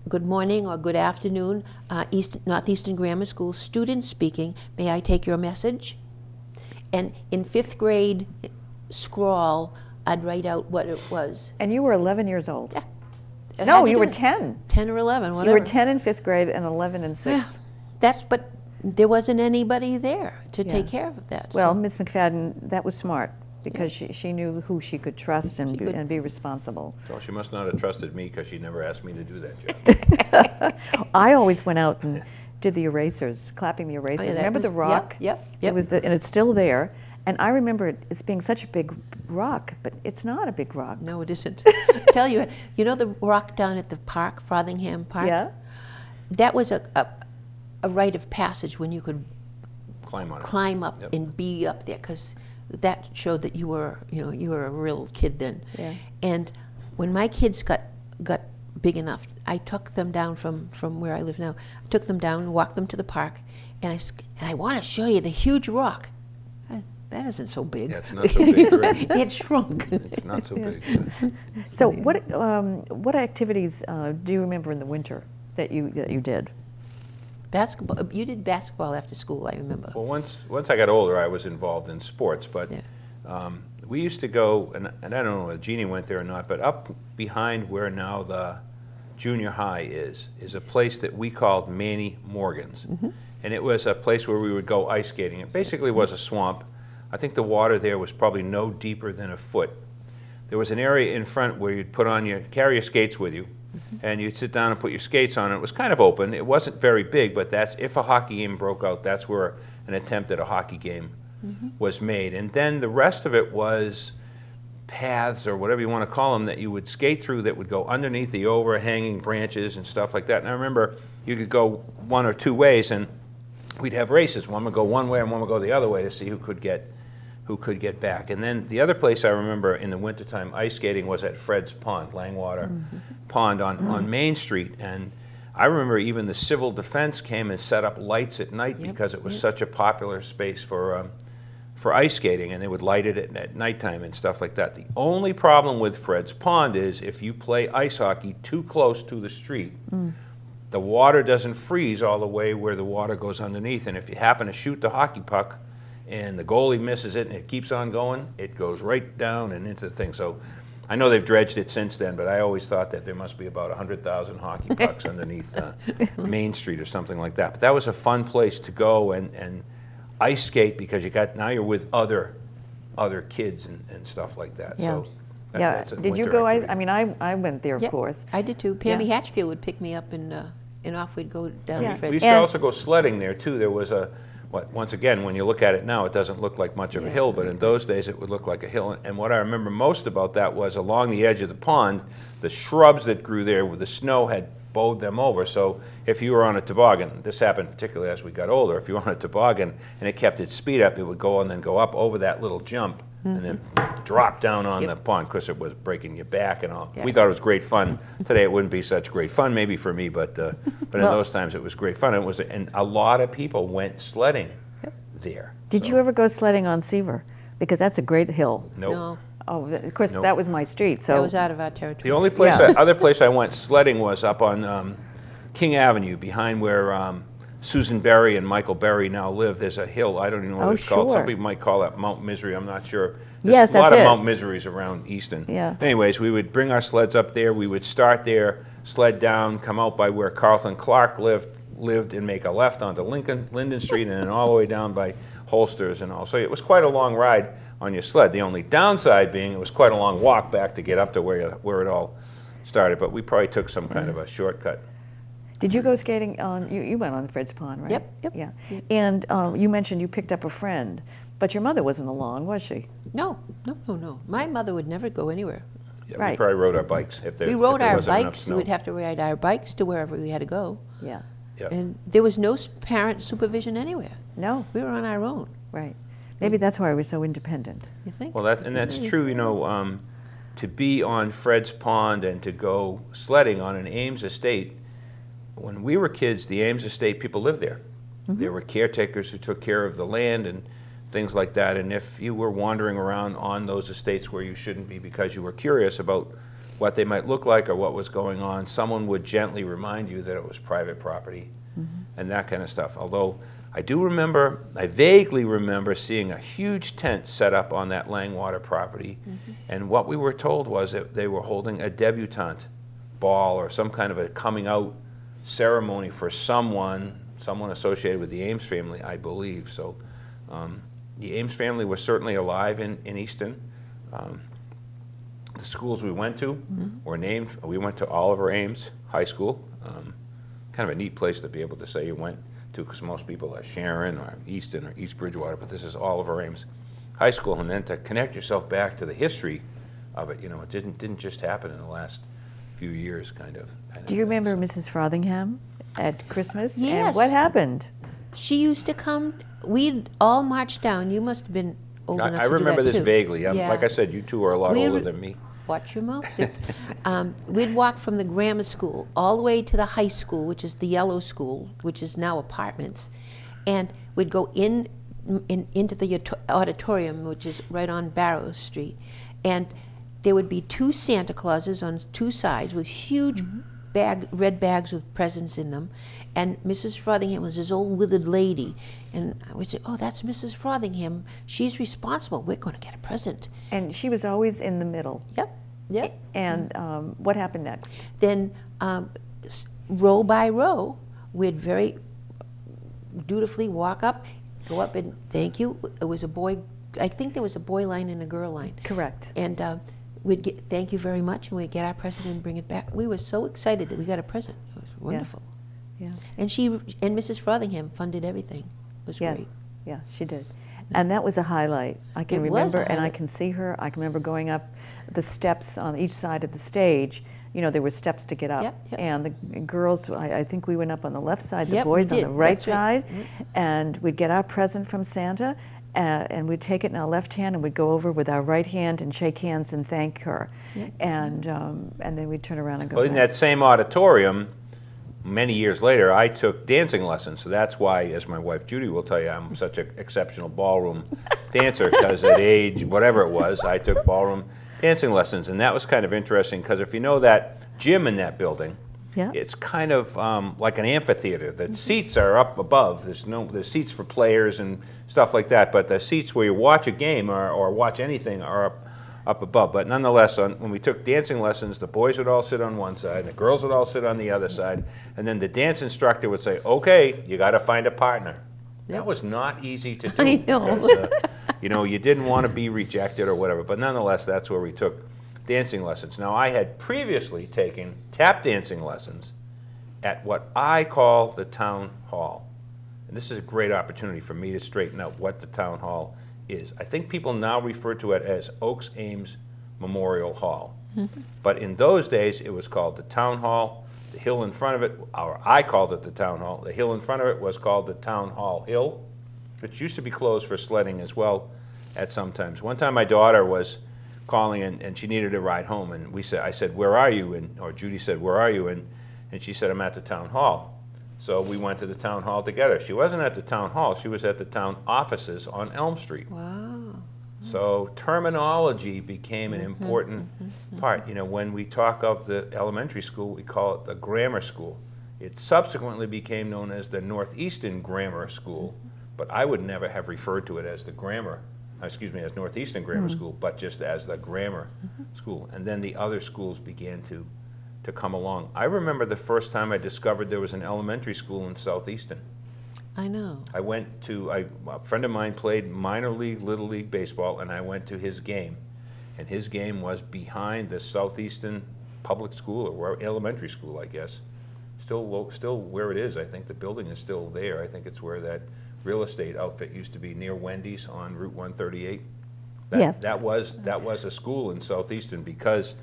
good morning or good afternoon, Northeastern Grammar School students speaking. May I take your message? And in 5th grade scrawl, I'd write out what it was. And you were 11 years old? Yeah. No, you were 10. 10 or 11, whatever. You were 10 in 5th grade and 11 in 6th. Yeah, but there wasn't anybody there to take care of that. Well, so. Ms. McFadden, that was smart. Because she knew who she could trust and be responsible. So she must not have trusted me, because she never asked me to do that job. I always went out and did the erasers, clapping the erasers. Oh, yeah, remember the rock? Yep. It was and it's still there. And I remember it as being such a big rock, but it's not a big rock. No, it isn't. Tell you know the rock down at the park, Frothingham Park? Yeah. That was a rite of passage when you could climb up and be up there, because that showed that you were a real kid then. Yeah. And when my kids got big enough, I took them down from where I live now. I took them down, walked them to the park, and I want to show you the huge rock. That isn't so big. Yeah, it's not so big. Right? It shrunk. It's not so big. Yeah. So what activities do you remember in the winter that you did? Basketball. You did basketball after school, I remember. Well, once I got older, I was involved in sports, but we used to go, and I don't know if Jeannie went there or not, but up behind where now the junior high is a place that we called Manny Morgan's. And it was a place where we would go ice skating. It basically was a swamp. I think the water there was probably no deeper than a foot. There was an area in front where you'd carry your skates with you, and you'd sit down and put your skates on. It was kind of open. It wasn't very big, but that's if a hockey game broke out, that's where an attempt at a hockey game was made. And then the rest of it was paths, or whatever you want to call them, that you would skate through that would go underneath the overhanging branches and stuff like that. And I remember you could go one or two ways, and we'd have races. One would go one way and one would go the other way to see who could get who could get back. And then the other place I remember in the wintertime ice skating was at Fred's Pond, Langwater Pond on Main Street. And I remember even the Civil Defense came and set up lights at night because it was such a popular space for ice skating, and they would light it at nighttime and stuff like that. The only problem with Fred's Pond is if you play ice hockey too close to the street, the water doesn't freeze all the way where the water goes underneath, and if you happen to shoot the hockey puck and the goalie misses it and it keeps on going, it goes right down and into the thing. So I know they've dredged it since then, but I always thought that there must be about 100,000 hockey pucks underneath Main Street or something like that. But that was a fun place to go and ice skate, because you got, now you're with other kids and stuff like that. Yeah. So that, that's a did you go? I mean, I went there, of course. I did too. Pammy Hatchfield would pick me up and off we'd go down to Fred's. We used to also go sledding there too. There was a once again, when you look at it now, it doesn't look like much of a hill, but in those days it would look like a hill. And what I remember most about that was along the edge of the pond, the shrubs that grew there with the snow had bowed them over. So if you were on a toboggan, this happened particularly as we got older, if you were on a toboggan and it kept its speed up, it would go and then go up over that little jump and then drop down on the pond, because it was breaking your back and all. We thought it was great fun. Today it wouldn't be such great fun, maybe for me, but in those times it was great fun. It was, and a lot of people went sledding there. Did you ever go sledding on Seaver? Because that's a great hill. No. Oh, of course, that was my street. So that was out of our territory. The only place, other place I went sledding was up on King Avenue, behind where Susan Berry and Michael Berry now live. There's a hill, I don't even know what it's called. Some people might call that Mount Misery, I'm not sure. There's a lot of Mount Miseries around Easton. Yeah. Anyways, we would bring our sleds up there, we would start there, sled down, come out by where Carlton Clark lived and make a left onto Linden Street and then all the way down by Holsters and all. So it was quite a long ride on your sled. The only downside being it was quite a long walk back to get up to where it all started, but we probably took some kind of a shortcut. Did you go skating on, you went on Fred's Pond, right? Yep. And you mentioned you picked up a friend, but your mother wasn't along, was she? No. My mother would never go anywhere. Yeah, right. We probably rode our bikes. We rode our bikes, we'd have to ride our bikes to wherever we had to go. Yeah. Yep. And there was no parent supervision anywhere. No. We were on our own. Right. Maybe that's why we're so independent. You think? Well, that's true, you know, to be on Fred's Pond and to go sledding on an Ames estate. When we were kids, the Ames estate, people lived there. There were caretakers who took care of the land and things like that. And if you were wandering around on those estates where you shouldn't be because you were curious about what they might look like or what was going on, someone would gently remind you that it was private property and that kind of stuff. Although I do remember, I vaguely remember seeing a huge tent set up on that Langwater property. And what we were told was that they were holding a debutante ball or some kind of a coming out ceremony for someone associated with the Ames family, I believe. So the Ames family was certainly alive in Easton. The schools we went to were named, we went to Oliver Ames High School, kind of a neat place to be able to say you went to, because most people are Sharon or Easton or East Bridgewater, but this is Oliver Ames High School. And then to connect yourself back to the history of it, you know, it didn't just happen in the last few years, kind of. Do you remember Mrs. Frothingham at Christmas? Yes. And what happened? She used to come, we'd all march down. You must have been old enough to do that, too. I remember this vaguely. Like I said, you two are a lot older than me. Watch your mouth. We'd walk from the grammar school all the way to the high school, which is the yellow school, which is now apartments, and we'd go into the auditorium, which is right on Barrow Street, and there would be two Santa Clauses on two sides with huge red bags with presents in them. And Mrs. Frothingham was this old withered lady. And I would say, oh, that's Mrs. Frothingham. She's responsible. We're going to get a present. And she was always in the middle. Yep. And what happened next? Then row by row, we'd very dutifully walk up, go up and thank you. It was a boy, I think there was a boy line and a girl line. Correct. And we'd get, thank you very much, and we'd get our present and bring it back. We were so excited that we got a present. It was wonderful. Yeah. And Mrs. Frothingham funded everything. It was great. Yeah, she did. And that was a highlight. I can remember, and I can see her. I can remember going up the steps on each side of the stage. You know, there were steps to get up. Yep. And the girls, I think we went up on the left side, the boys on the right side, and we'd get our present from Santa. and we'd take it in our left hand and we'd go over with our right hand and shake hands and thank her. Yeah. And then we'd turn around and go back. In that same auditorium, many years later, I took dancing lessons, so that's why, as my wife Judy will tell you, I'm such an exceptional ballroom dancer, because at age whatever it was, I took ballroom dancing lessons, and that was kind of interesting, because if you know that gym in that building, yeah. It's kind of like an amphitheater. The mm-hmm. seats are up above. There's seats for players and stuff like that, but the seats where you watch a game or watch anything are up above. But nonetheless, when we took dancing lessons, the boys would all sit on one side, and the girls would all sit on the other side, and then the dance instructor would say, okay, you got to find a partner. Yep. That was not easy to do. I know. Because, you know, you didn't want to be rejected or whatever, but nonetheless, that's where we took dancing lessons. Now, I had previously taken tap dancing lessons at what I call the town hall. And this is a great opportunity for me to straighten out what the town hall is. I think people now refer to it as Oaks Ames Memorial Hall. Mm-hmm. But in those days, it was called the town hall. The hill in front of it, or I called it the town hall. The hill in front of it was called the town hall hill, which used to be closed for sledding as well at some times. One time my daughter was calling and she needed a ride home, and I said, where are you? Or Judy said, where are you? And she said, I'm at the town hall. So we went to the town hall together. She wasn't at the town hall, she was at the town offices on Elm Street. Wow. So terminology became an important part. You know, when we talk of the elementary school, we call it the grammar school. It subsequently became known as the Northeastern Grammar School, but I would never have referred to it as the grammar as Northeastern Grammar School, but just as the grammar school. And then the other schools began to come along. I remember the first time I discovered there was an elementary school in Southeastern. I know. I went to, a friend of mine played minor league, little league baseball, and I went to his game. And his game was behind the Southeastern public school, or elementary school, I guess. Still where it is, I think. The building is still there. I think it's where that real estate outfit used to be, near Wendy's on Route 138. Yes. That was a school in Southeastern, because,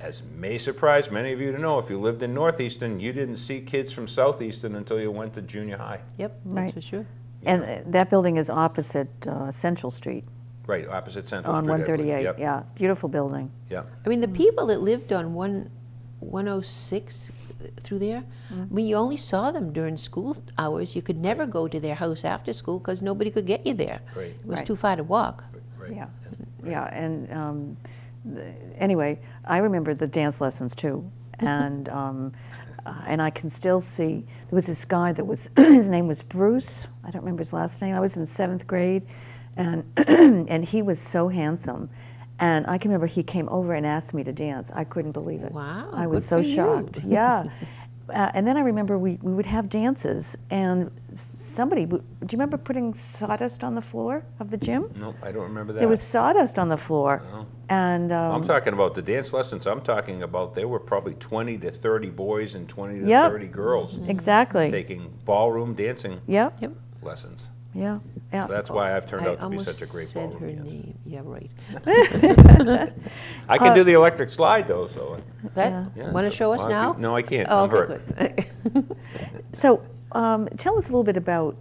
as may surprise many of you to know, if you lived in Northeastern, you didn't see kids from Southeastern until you went to junior high. Yep, that's right. For sure. Yeah. And that building is opposite Central Street. Right, opposite Central Street. On 138, yep. Yeah. Beautiful building. Yeah. I mean, the people that lived on 106 through there, I mean, you only saw them during school hours. You could never go to their house after school because nobody could get you there. Right. It was too far to walk. Right. Yeah. Right. Yeah, and anyway, I remember the dance lessons too, and I can still see, there was this guy that was, his name was Bruce, I don't remember his last name. I was in 7th grade, and and he was so handsome. And I can remember he came over and asked me to dance. I couldn't believe it. Wow, I was so shocked. Yeah. And then I remember we would have dances, and somebody, do you remember putting sawdust on the floor of the gym? No, I don't remember that. There was sawdust on the floor. No. And I'm talking about the dance lessons. I'm talking about there were probably 20 to 30 boys and 20 to 30 girls. Exactly. Taking ballroom dancing lessons. Yeah, yeah. So that's why I've turned out to be such a great ballroom dancer. Yeah, right. I can do the electric slide though. So want to show us now? No, I can't. Oh, I'm hurt. Good. So tell us a little bit about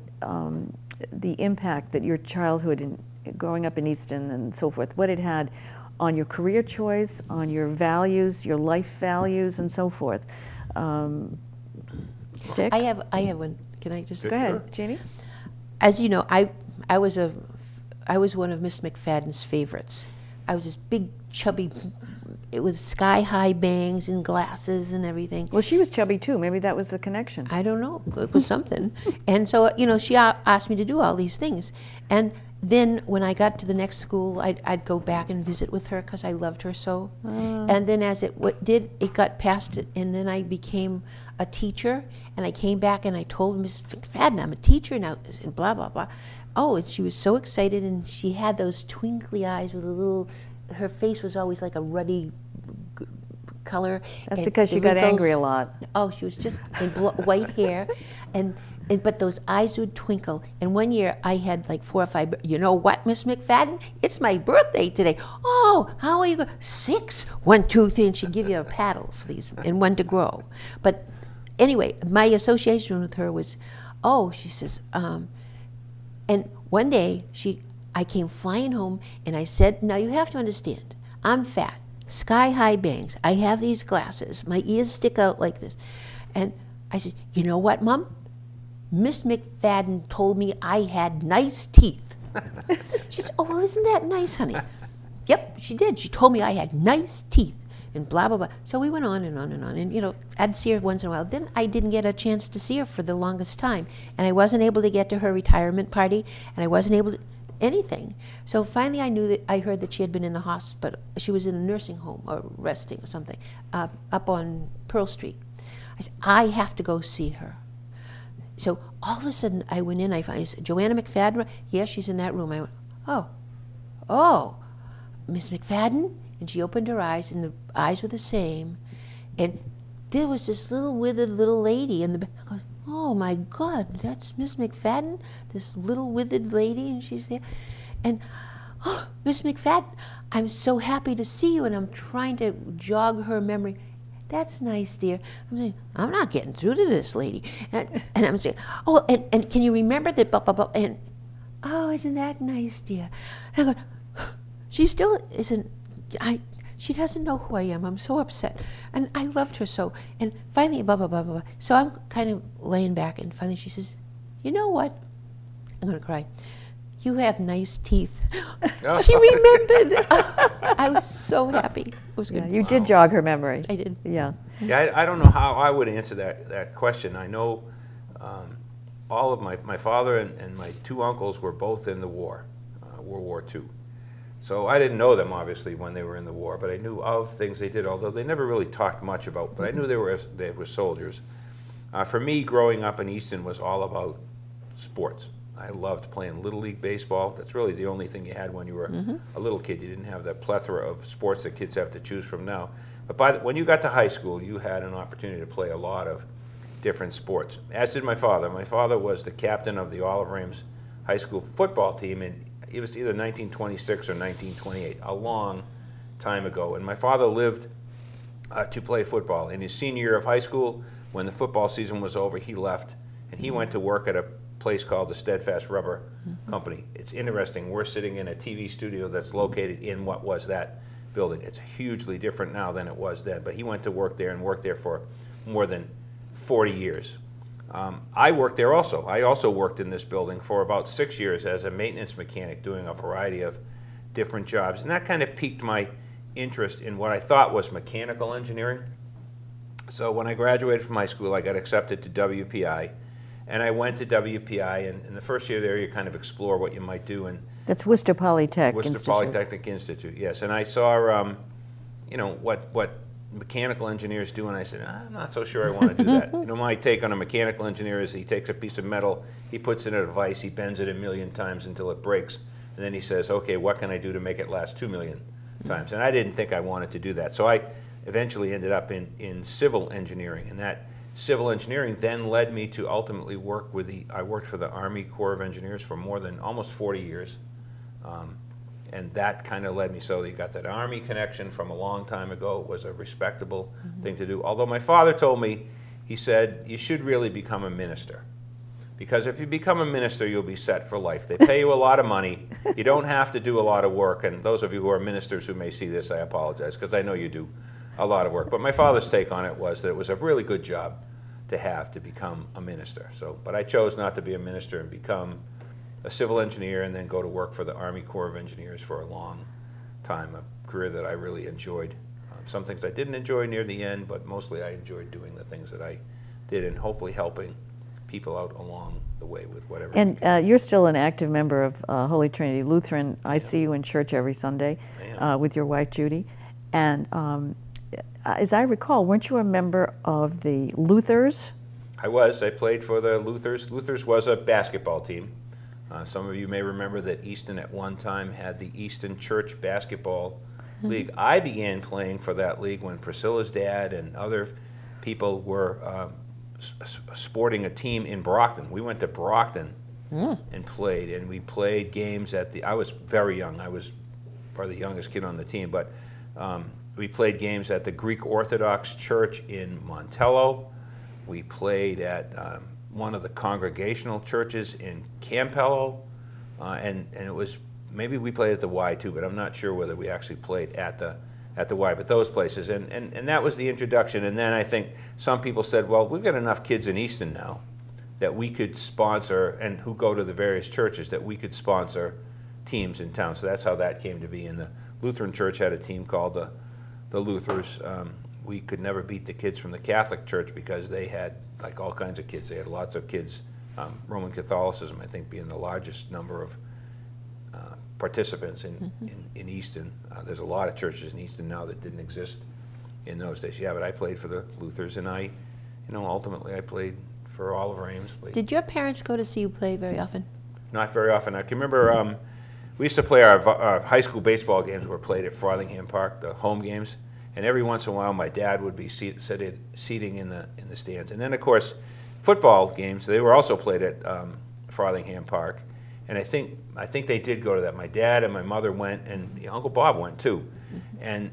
the impact that your childhood and growing up in Easton and so forth, what it had on your career choice, on your values, your life values, and so forth. Dick? I have one. Can I just go ahead, sure. Jeannie? As you know, I was one of Miss McFadden's favorites. I was this big, chubby, with sky-high bangs and glasses and everything. Well, she was chubby too. Maybe that was the connection. I don't know. It was something. And so, you know, she asked me to do all these things. And then when I got to the next school, I'd go back and visit with her because I loved her so. And then as it got past it, and then I became a teacher, and I came back and I told Miss McFadden, I'm a teacher now, and blah, blah, blah. Oh, and she was so excited, and she had those twinkly eyes with a little, her face was always like a ruddy color. That's because she got angry a lot. Oh, she was just in white hair, and but those eyes would twinkle. And one year I had like 4 or 5, you know what, Miss McFadden? It's my birthday today. Oh, how are you going? 6? 1, 2, 3, and she'd give you a paddle for these, and one to grow. But anyway, my association with her was, oh, she says, and one day I came flying home and I said, now you have to understand, I'm fat, sky-high bangs, I have these glasses, my ears stick out like this. And I said, you know what, Mom? Miss McFadden told me I had nice teeth. She said, oh, well, isn't that nice, honey? Yep, she did. She told me I had nice teeth and blah, blah, blah. So we went on and on and on. And, you know, I'd see her once in a while. Then I didn't get a chance to see her for the longest time. And I wasn't able to get to her retirement party. And I wasn't able to anything. So finally I knew that I heard that she had been in the hospital. She was in a nursing home or resting or something up on Pearl Street. I said, I have to go see her. So all of a sudden I went in, I said, Joanna McFadden? Yes, she's in that room. I went, oh, Miss McFadden? And she opened her eyes and the eyes were the same. And there was this little withered little lady in the back. I goes, oh my God, that's Miss McFadden? This little withered lady, and she's there. And, oh, Miss McFadden, I'm so happy to see you. And I'm trying to jog her memory. That's nice, dear. I'm saying, I'm not getting through to this lady. And I'm saying, oh, and can you remember that, blah, blah, blah, and, oh, isn't that nice, dear? And I go, she still isn't, she doesn't know who I am. I'm so upset. And I loved her so. And finally, blah, blah, blah, blah, blah. So I'm kind of laying back, and finally she says, you know what? I'm going to cry. You have nice teeth. She remembered. I was so happy. It was good. Yeah, you did jog her memory. I did. Yeah. Yeah, I don't know how I would answer that question. I know all of my father and my two uncles were both in the war, World War II. So I didn't know them, obviously, when they were in the war, but I knew of things they did, although they never really talked much about, but I knew they were soldiers. For me, growing up in Easton was all about sports. I loved playing Little League baseball. That's really the only thing you had when you were a little kid. You didn't have that plethora of sports that kids have to choose from now. But when you got to high school, you had an opportunity to play a lot of different sports, as did my father. My father was the captain of the Oliver Ames High School football team, and it was either 1926 or 1928, a long time ago. And my father lived to play football. In his senior year of high school, when the football season was over, he left, and he went to work at a place called the Steadfast Rubber Company. It's interesting. We're sitting in a TV studio that's located in what was that building. It's hugely different now than it was then, but he went to work there and worked there for more than 40 years. I worked there also. I also worked in this building for about 6 years as a maintenance mechanic doing a variety of different jobs, and that kind of piqued my interest in what I thought was mechanical engineering. So when I graduated from high school, I got accepted to WPI, and I went to WPI, and in the first year there you kind of explore what you might do. And that's Worcester Polytechnic Institute. Worcester Polytechnic Institute, yes. And I saw, you know, what mechanical engineers do, and I said, I'm not so sure I want to do that. You know, my take on a mechanical engineer is he takes a piece of metal, he puts it in a device, he bends it 1,000,000 times until it breaks, and then he says, okay, what can I do to make it last 2,000,000 times? And I didn't think I wanted to do that. So I eventually ended up in civil engineering, and that civil engineering then led me to ultimately work with I worked for the Army Corps of Engineers for more than almost 40 years. And that kind of led me, so you got that Army connection from a long time ago. It was a respectable thing to do. Although my father told me, he said, you should really become a minister. Because if you become a minister, you'll be set for life. They pay you a lot of money. You don't have to do a lot of work. And those of you who are ministers who may see this, I apologize, because I know you do a lot of work. But my father's take on it was that it was a really good job to have to become a minister. So, but I chose not to be a minister and become a civil engineer and then go to work for the Army Corps of Engineers for a long time, a career that I really enjoyed. Some things I didn't enjoy near the end, but mostly I enjoyed doing the things that I did and hopefully helping people out along the way with whatever. And you're still an active member of Holy Trinity Lutheran. I see you in church every Sunday with your wife, Judy. And as I recall, weren't you a member of the Luthers? I was. I played for the Luthers. Luthers was a basketball team. Some of you may remember that Easton at one time had the Easton Church Basketball League. I began playing for that league when Priscilla's dad and other people were sporting a team in Brockton. We went to Brockton and played, and we played games at the... I was very young. I was probably the youngest kid on the team, but... we played games at the Greek Orthodox Church in Montello. We played at one of the Congregational churches in Campello, and it was Maybe we played at the Y too, but I'm not sure whether we actually played at the Y, but those places. And that was the introduction. And then I think some people said, well, we've got enough kids in Easton now that we could sponsor, and who go to the various churches, that we could sponsor teams in town. So that's how that came to be. And the Lutheran Church had a team called the Luthers. We could never beat the kids from the Catholic Church because they had like all kinds of kids. They had lots of kids, Roman Catholicism, I think, being the largest number of participants in Easton. There's a lot of churches in Easton now that didn't exist in those days. Yeah, but I played for the Luthers, and I, you know, ultimately I played for Oliver Ames. Did your parents go to see you play very often? Not very often. I can remember we used to play our high school baseball games were played at Frothingham Park, the home games, and every once in a while my dad would be seating in the stands. And then, of course, football games, they were also played at Frothingham Park. And I think they did go to that. My dad and my mother went, and Uncle Bob went too. And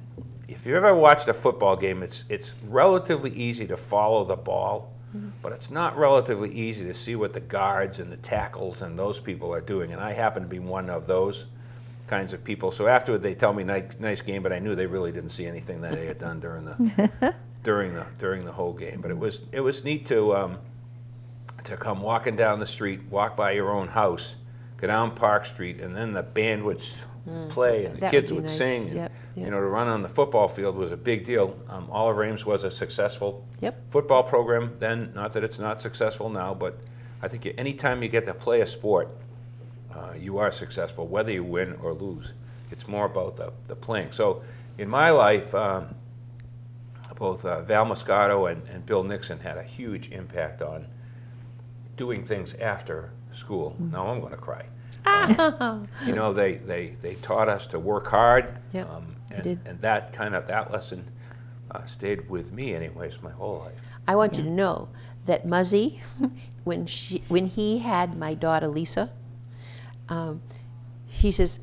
if you ever watched a football game, it's relatively easy to follow the ball, but it's not relatively easy to see what the guards and the tackles and those people are doing. And I happen to be one of those kinds of people. So afterward, they tell me nice game, but I knew they really didn't see anything that they had done during the whole game. But it was neat to come walking down the street, walk by your own house, go down Park Street, and then the band would play, and the kids would sing. And, you know, to run on the football field was a big deal. Oliver Ames was a successful football program then. Not that it's not successful now, but I think any time you get to play a sport, you are successful, whether you win or lose. It's more about the playing. So in my life, both Val Moscato and Bill Nixon had a huge impact on doing things after school. Now I'm going to cry. You know, they taught us to work hard, and that kind of lesson stayed with me anyways my whole life. I want you to know that Muzzy, when he had my daughter Lisa, he says,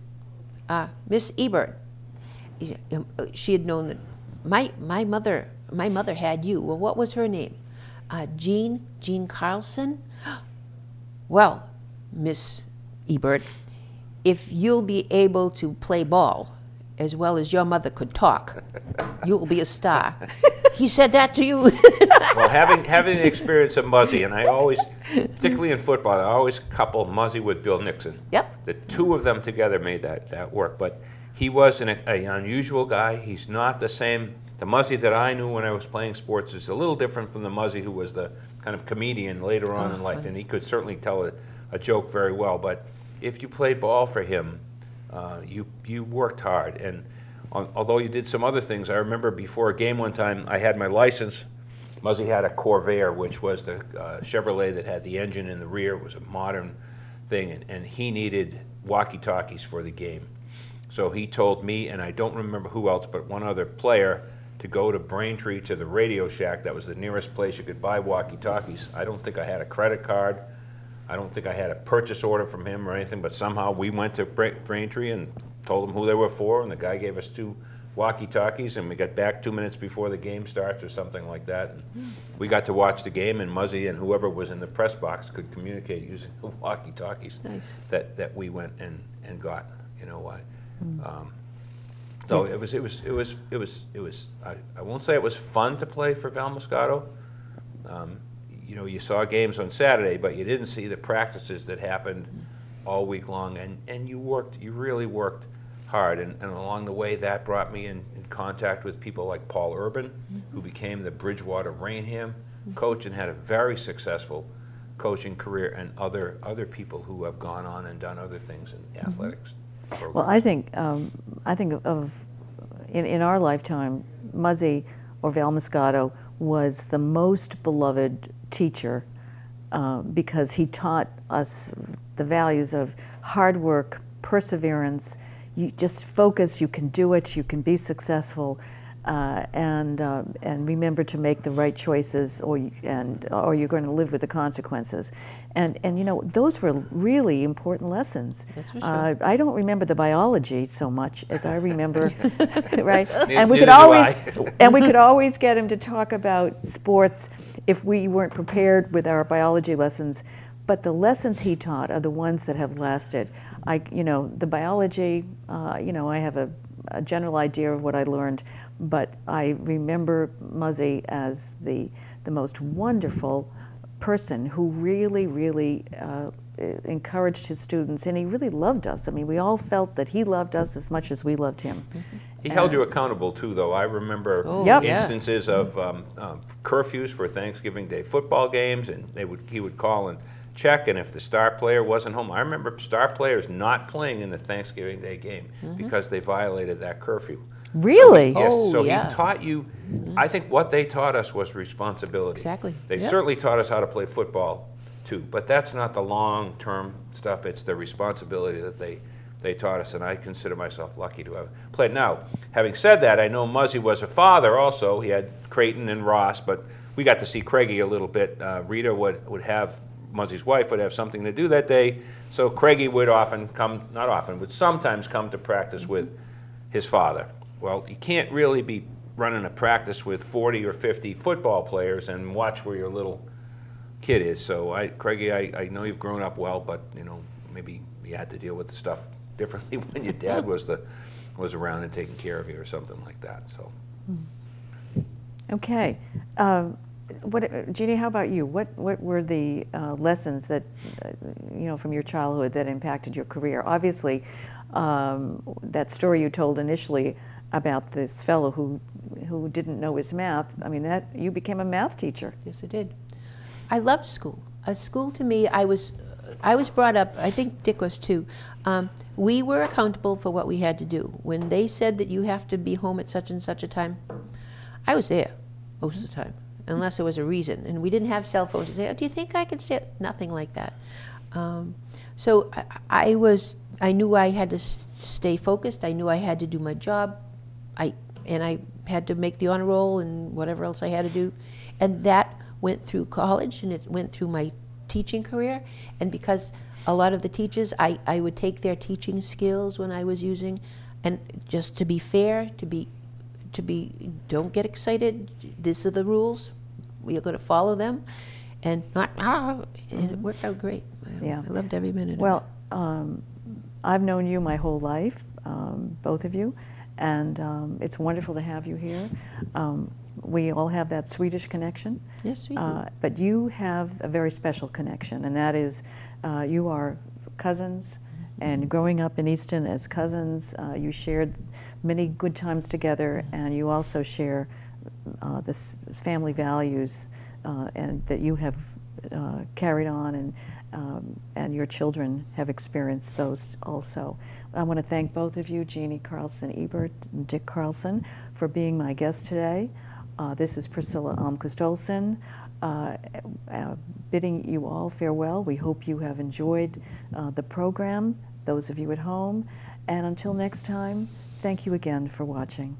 Miss Ebert, she had known that my mother had you. Well, what was her name? Jeannie Carlson. Well, Miss Ebert, if you'll be able to play ball as well as your mother could talk, you'll be a star. He said that to you. Well, having the experience of Muzzy, and I always, particularly in football, I always couple Muzzy with Bill Nixon. Yep. The two of them together made that work. But he was an unusual guy. He's not the same. The Muzzy that I knew when I was playing sports is a little different from the Muzzy who was the kind of comedian later on in life, and he could certainly tell a joke very well. But if you played ball for him, you worked hard. And although you did some other things, I remember before a game one time, I had my license. Muzzy had a Corvair, which was the Chevrolet that had the engine in the rear. It was a modern thing, and he needed walkie-talkies for the game. So he told me, and I don't remember who else, but one other player, to go to Braintree to the Radio Shack. That was the nearest place you could buy walkie-talkies. I don't think I had a credit card. I don't think I had a purchase order from him or anything, but somehow we went to Braintree and told them who they were for, and the guy gave us two walkie-talkies, and we got back 2 minutes before the game starts or something like that. And we got to watch the game, and Muzzy and whoever was in the press box could communicate using the walkie-talkies that we went and got. You know why? So it was. I won't say it was fun to play for Val Moscato. You know, you saw games on Saturday, but you didn't see the practices that happened all week long. And you really worked hard. And along the way, that brought me in contact with people like Paul Urban, who became the Bridgewater Rainham coach and had a very successful coaching career, and other people who have gone on and done other things in athletics. Programs. Well, I think in our lifetime, Muzzy or Val Moscato was the most beloved teacher because he taught us the values of hard work, perseverance. You just focus. You can do it. You can be successful, and remember to make the right choices, or you're going to live with the consequences. And you know, those were really important lessons. That's for sure. I don't remember the biology so much as I remember, right? And we could always get him to talk about sports if we weren't prepared with our biology lessons. But the lessons he taught are the ones that have lasted. The biology, I have a general idea of what I learned, but I remember Muzzy as the most wonderful person who really, really encouraged his students, and he really loved us. I mean, we all felt that he loved us as much as we loved him. He held you accountable too, though. I remember instances of curfews for Thanksgiving Day football games, and he would call and check, and if the star player wasn't home, I remember star players not playing in the Thanksgiving Day game because they violated that curfew. Really? So, yes. He taught you. I think what they taught us was responsibility. Exactly. They certainly taught us how to play football too, but that's not the long-term stuff. It's the responsibility that they taught us, and I consider myself lucky to have played. Now, having said that, I know Muzzy was a father also. He had Creighton and Ross, but we got to see Craigie a little bit. Rita would have, Muzzy's wife would have something to do that day, so Craigie would often come, not often, would sometimes come to practice with his father. Well, you can't really be running a practice with 40 or 50 football players and watch where your little kid is. So, Craigie, I know you've grown up well, but maybe you had to deal with the stuff differently when your dad was around and taking care of you or something like that. So, okay, Jeannie, how about you? What were the lessons that from your childhood that impacted your career? Obviously, that story you told initially about this fellow who didn't know his math. I mean, that you became a math teacher. Yes, I did. I loved school. School to me, I was brought up, I think Dick was too, we were accountable for what we had to do. When they said that you have to be home at such and such a time, I was there most of the time, unless there was a reason. And we didn't have cell phones to say, oh, do you think I could stay? Nothing like that. So I knew I had to stay focused. I knew I had to do my job. I had to make the honor roll and whatever else I had to do. And that went through college, and it went through my teaching career. And because a lot of the teachers, I would take their teaching skills when I was using, and just to be fair, to be, don't get excited. These are the rules. We are going to follow them, and not. And it worked out great. Yeah, I loved every minute. Well, I've known you my whole life, both of you, and it's wonderful to have you here. We all have that Swedish connection. Yes, we do. But you have a very special connection, and that is you are cousins, and growing up in Easton as cousins, you shared many good times together, and you also share the family values and that you have carried on, and your children have experienced those also. I want to thank both of you, Jeannie Carlson Ebert and Dick Carlson, for being my guest today. This is Priscilla Almquist Olsen, bidding you all farewell. We hope you have enjoyed the program, those of you at home, and until next time, thank you again for watching.